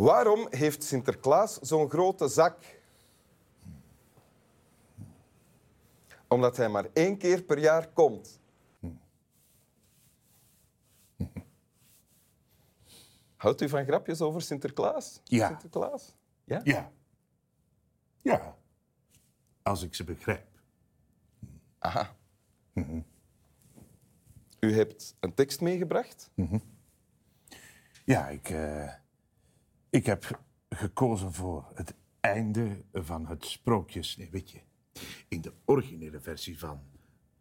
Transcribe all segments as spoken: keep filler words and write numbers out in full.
Waarom heeft Sinterklaas zo'n grote zak? Omdat hij maar één keer per jaar komt. Houdt u van grapjes over Sinterklaas? Ja. Sinterklaas? Ja? Ja. Ja. Als ik ze begrijp. Aha. Mm-hmm. U hebt een tekst meegebracht? Mm-hmm. Ja, ik, uh, ik heb gekozen voor het einde van het sprookje Sneeuwwitje. In de originele versie van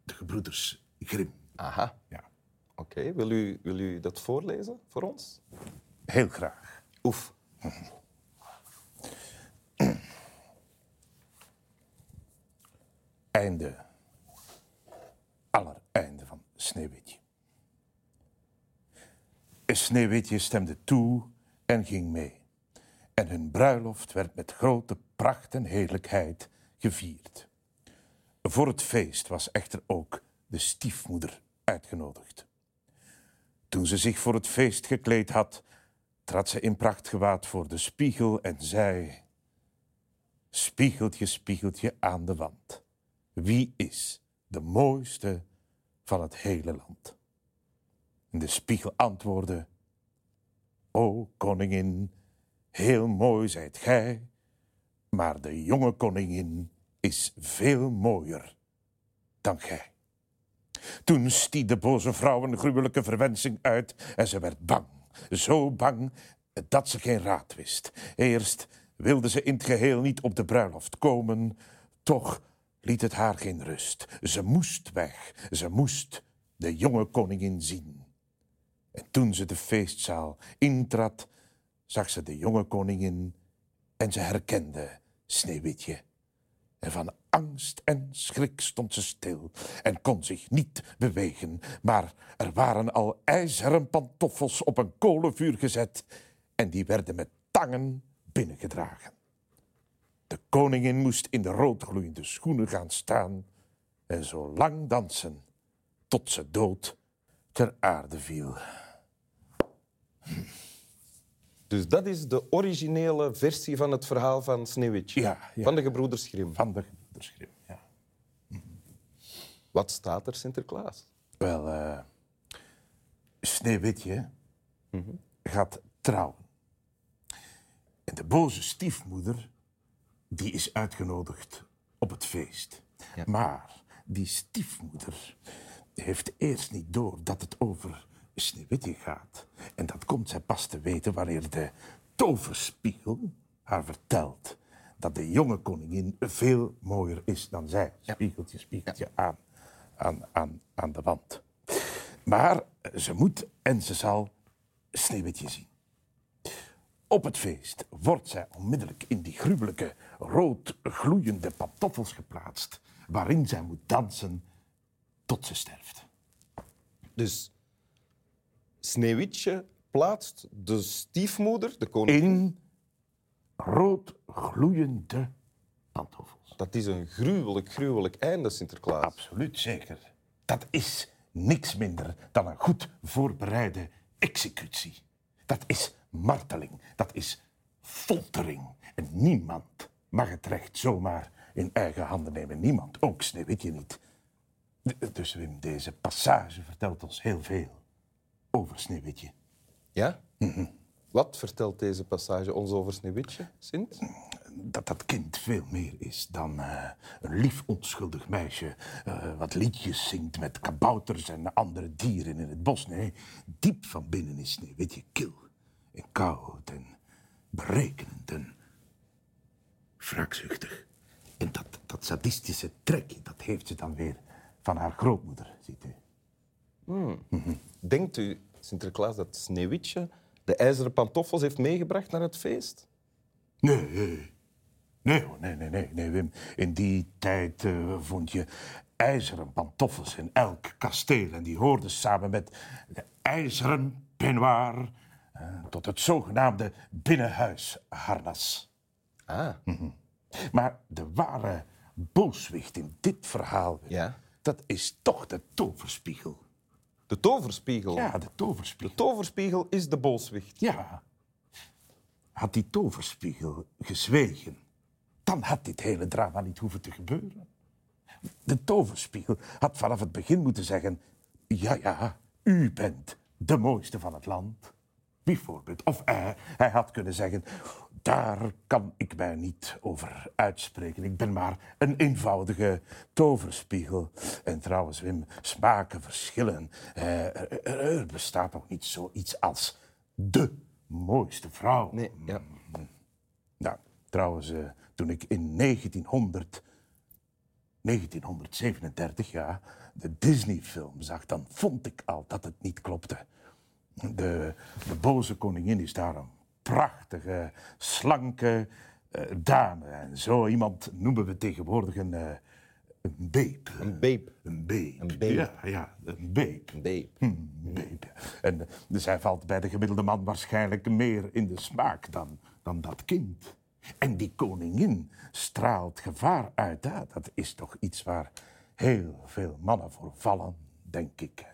de gebroeders Grimm. Aha. Ja. Oké, okay. wil, u, wil u dat voorlezen voor ons? Heel graag. Oef. Einde. Allereinde van Sneeuwwitje. Sneeuwwitje stemde toe en ging mee. En hun bruiloft werd met grote pracht en heerlijkheid gevierd. Voor het feest was echter ook de stiefmoeder uitgenodigd. Toen ze zich voor het feest gekleed had, trad ze in prachtgewaad voor de spiegel en zei: "Spiegeltje, spiegeltje aan de wand. Wie is de mooiste van het hele land?" En de spiegel antwoordde: "O koningin, heel mooi zijt gij, maar de jonge koningin is veel mooier dan gij." Toen stiet de boze vrouw een gruwelijke verwensing uit en ze werd bang. Zo bang dat ze geen raad wist. Eerst wilde ze in het geheel niet op de bruiloft komen, toch liet het haar geen rust. Ze moest weg, ze moest de jonge koningin zien. En toen ze de feestzaal intrad, zag ze de jonge koningin en ze herkende Sneeuwwitje. En van angst en schrik stond ze stil en kon zich niet bewegen. Maar er waren al ijzeren pantoffels op een kolenvuur gezet en die werden met tangen binnengedragen. De koningin moest in de roodgloeiende schoenen gaan staan en zo lang dansen tot ze dood ter aarde viel. Dus dat is de originele versie van het verhaal van Sneeuwwitje. Ja, ja. Van de gebroeders Grimm. Van de gebroeders Grimm, ja. Wat staat er, Sinterklaas? Wel, uh, Sneeuwwitje mm-hmm. gaat trouwen. En de boze stiefmoeder, die is uitgenodigd op het feest. Ja. Maar die stiefmoeder heeft eerst niet door dat het over Sneeuwwitje gaat. En dat komt zij pas te weten wanneer de toverspiegel haar vertelt dat de jonge koningin veel mooier is dan zij. Ja. Spiegeltje, spiegeltje ja. aan, aan, aan, aan de wand. Maar ze moet en ze zal Sneeuwwitje zien. Op het feest wordt zij onmiddellijk in die gruwelijke, rood gloeiende pantoffels geplaatst, waarin zij moet dansen tot ze sterft. Dus Sneeuwwitje plaatst de stiefmoeder, de koningin, in rood gloeiende pantoffels. Dat is een gruwelijk, gruwelijk einde, Sinterklaas. Absoluut zeker. Dat is niks minder dan een goed voorbereide executie. Dat is marteling, dat is foltering. En niemand mag het recht zomaar in eigen handen nemen. Niemand, ook Sneeuwwitje niet. Dus Wim, deze passage vertelt ons heel veel over Sneeuwwitje. Ja? Mm-hmm. Wat vertelt deze passage ons over Sneeuwwitje, Sint? Dat dat kind veel meer is dan uh, een lief onschuldig meisje uh, wat liedjes zingt met kabouters en andere dieren in het bos. Nee, diep van binnen is Sneeuwwitje kil en koud en berekenend en wraakzuchtig. En dat, dat sadistische trekje, dat heeft ze dan weer van haar grootmoeder, ziet u. Hmm. Mm-hmm. Denkt u, Sinterklaas, dat Sneeuwwitje de ijzeren pantoffels heeft meegebracht naar het feest? Nee, nee, nee, nee, nee, nee Wim. In die tijd uh, vond je ijzeren pantoffels in elk kasteel. En die hoorden samen met de ijzeren peignoir uh, tot het zogenaamde binnenhuisharnas. Ah. Mm-hmm. Maar de ware booswicht in dit verhaal, Wim, ja? dat is toch de toverspiegel. De toverspiegel? Ja, de toverspiegel. De toverspiegel is de booswicht. Ja. Had die toverspiegel gezwegen, dan had dit hele drama niet hoeven te gebeuren. De toverspiegel had vanaf het begin moeten zeggen... Ja, ja, u bent de mooiste van het land. Bijvoorbeeld. Of hij, hij had kunnen zeggen... Daar kan ik mij niet over uitspreken. Ik ben maar een eenvoudige toverspiegel. En trouwens, Wim, smaken verschillen. Eh, er, er bestaat nog niet zoiets als de mooiste vrouw. Nee, ja. Nou, trouwens, eh, toen ik in negentienhonderd, negentienhonderdzevenendertig ja, de Disney-film zag, dan vond ik al dat het niet klopte. De, de boze koningin is daarom. Prachtige, slanke uh, dame. En zo iemand noemen we tegenwoordig een, uh, een beep. Een beep. Een beep. Een beep. Ja, ja, een beep. Een beep. Hm, beep. En, dus hij valt bij de gemiddelde man waarschijnlijk meer in de smaak dan, dan dat kind. En die koningin straalt gevaar uit. Ja, dat is toch iets waar heel veel mannen voor vallen, denk ik.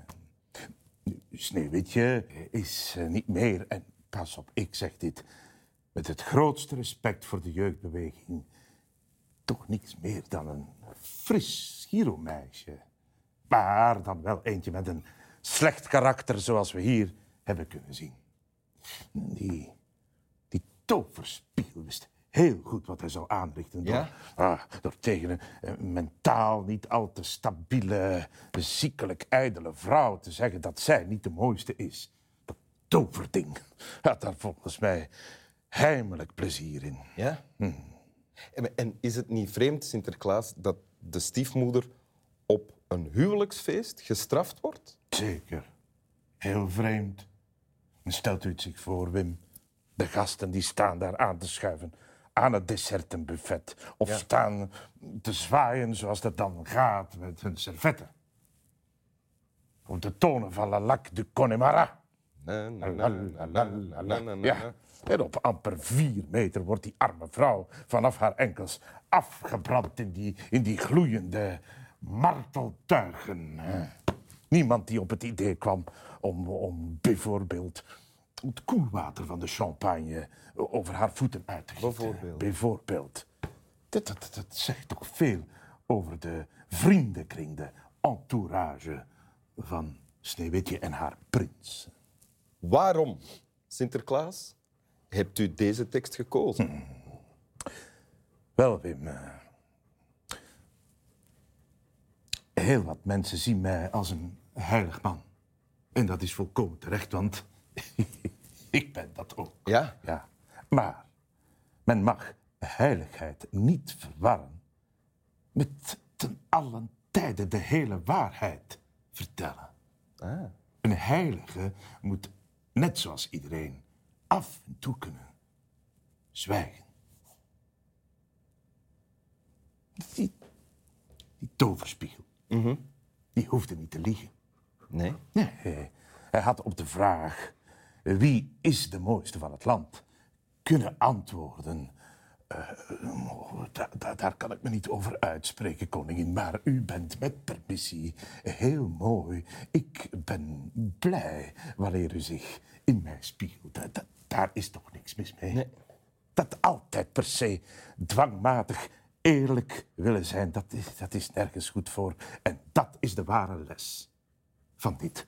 Sneeuwwitje is uh, niet meer... En pas op, ik zeg dit met het grootste respect voor de jeugdbeweging. Toch niks meer dan een fris Giro-meisje. Maar dan wel eentje met een slecht karakter, zoals we hier hebben kunnen zien. Die, die toverspiegel wist heel goed wat hij zou aanrichten. Door, ja? ah, door tegen een, een mentaal niet al te stabiele, ziekelijk ijdele vrouw te zeggen dat zij niet de mooiste is. Toverding had daar volgens mij heimelijk plezier in. Ja? Hmm. En, en is het niet vreemd, Sinterklaas, dat de stiefmoeder op een huwelijksfeest gestraft wordt? Zeker. Heel vreemd. Stelt u het zich voor, Wim. De gasten die staan daar aan te schuiven aan het dessertenbuffet. Of ja. staan te zwaaien zoals dat dan gaat met hun servetten. Op de tonen van La Lac du Connemara. Na, na, na, na, na, na, na, na. Ja, en op amper vier meter wordt die arme vrouw vanaf haar enkels afgebrand in die, in die gloeiende marteltuigen. Niemand die op het idee kwam om, om bijvoorbeeld het koelwater van de champagne over haar voeten uit te gieten. Bijvoorbeeld. bijvoorbeeld. Dat, dat, dat zegt toch veel over de vriendenkring, de entourage van Sneeuwwitje en haar prins. Waarom, Sinterklaas, hebt u deze tekst gekozen? Hmm. Wel, Wim. Heel wat mensen zien mij als een heilig man. En dat is volkomen terecht, want ik ben dat ook. Ja? Ja. Maar men mag heiligheid niet verwarren met ten allen tijde de hele waarheid vertellen. Ah. Een heilige moet... net zoals iedereen, af en toe kunnen zwijgen. Die, die toverspiegel, mm-hmm. die hoefde niet te liegen. Nee? Nee. Hij had op de vraag, wie is de mooiste van het land, kunnen antwoorden. Uh, da, da, daar kan ik me niet over uitspreken, koningin, maar u bent met permissie heel mooi. Ik ben blij wanneer u zich in mij spiegelt. Da, da, daar is toch niks mis mee? Nee. Dat altijd per se dwangmatig eerlijk willen zijn, dat is, dat is nergens goed voor. En dat is de ware les van dit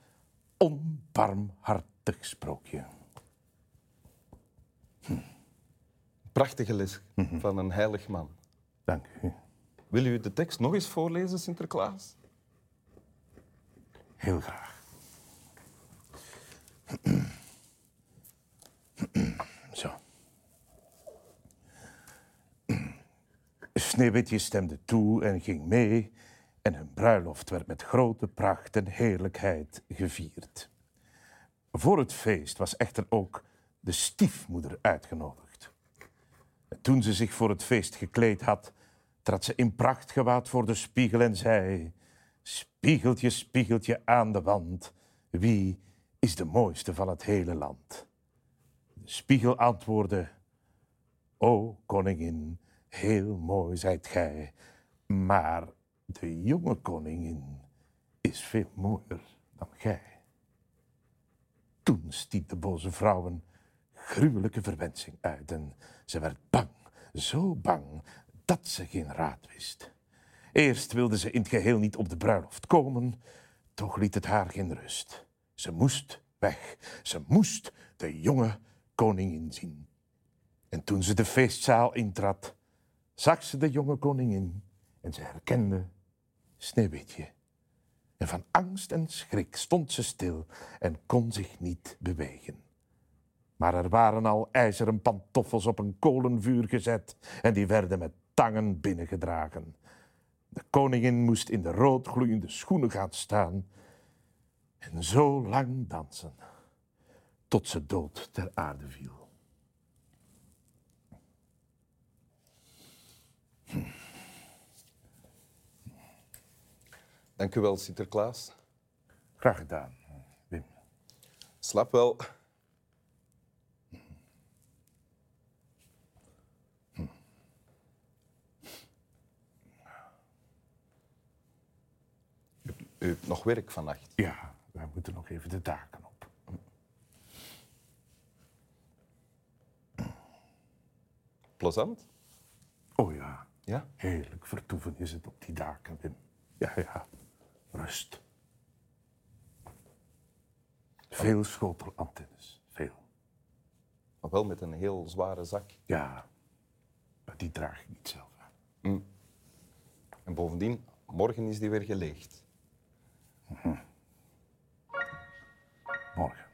onbarmhartig sprookje. Hm. Prachtige les van een heilig man. Dank u. Wil u de tekst nog eens voorlezen, Sinterklaas? Heel graag. Zo. Sneeuwwitje stemde toe en ging mee en hun bruiloft werd met grote pracht en heerlijkheid gevierd. Voor het feest was echter ook de stiefmoeder uitgenodigd. Toen ze zich voor het feest gekleed had, trad ze in prachtgewaad voor de spiegel en zei... Spiegeltje, spiegeltje aan de wand, wie is de mooiste van het hele land? De spiegel antwoordde... O, koningin, heel mooi zijt gij, maar de jonge koningin is veel mooier dan gij. Toen stiet de boze vrouwen gruwelijke verwensing uit en ze werd bang, zo bang, dat ze geen raad wist. Eerst wilde ze in het geheel niet op de bruiloft komen, toch liet het haar geen rust. Ze moest weg, ze moest de jonge koningin zien. En toen ze de feestzaal intrad, zag ze de jonge koningin en ze herkende Sneeuwwitje. En van angst en schrik stond ze stil en kon zich niet bewegen. Maar er waren al ijzeren pantoffels op een kolenvuur gezet en die werden met tangen binnengedragen. De koningin moest in de roodgloeiende schoenen gaan staan en zo lang dansen, tot ze dood ter aarde viel. Hm. Dank u wel, Sinterklaas. Graag gedaan, Wim. Slap wel. U hebt nog werk vannacht. Ja, wij moeten nog even de daken op. Plezant? Oh ja. Ja? Heerlijk vertoeven is het op die daken, Wim. Ja, ja. Rust. Veel schotelantennes. Veel. Maar wel met een heel zware zak. Ja. Maar die draag ik niet zelf aan. Mm. En bovendien, morgen is die weer geleegd. Mm-hmm. Morgen.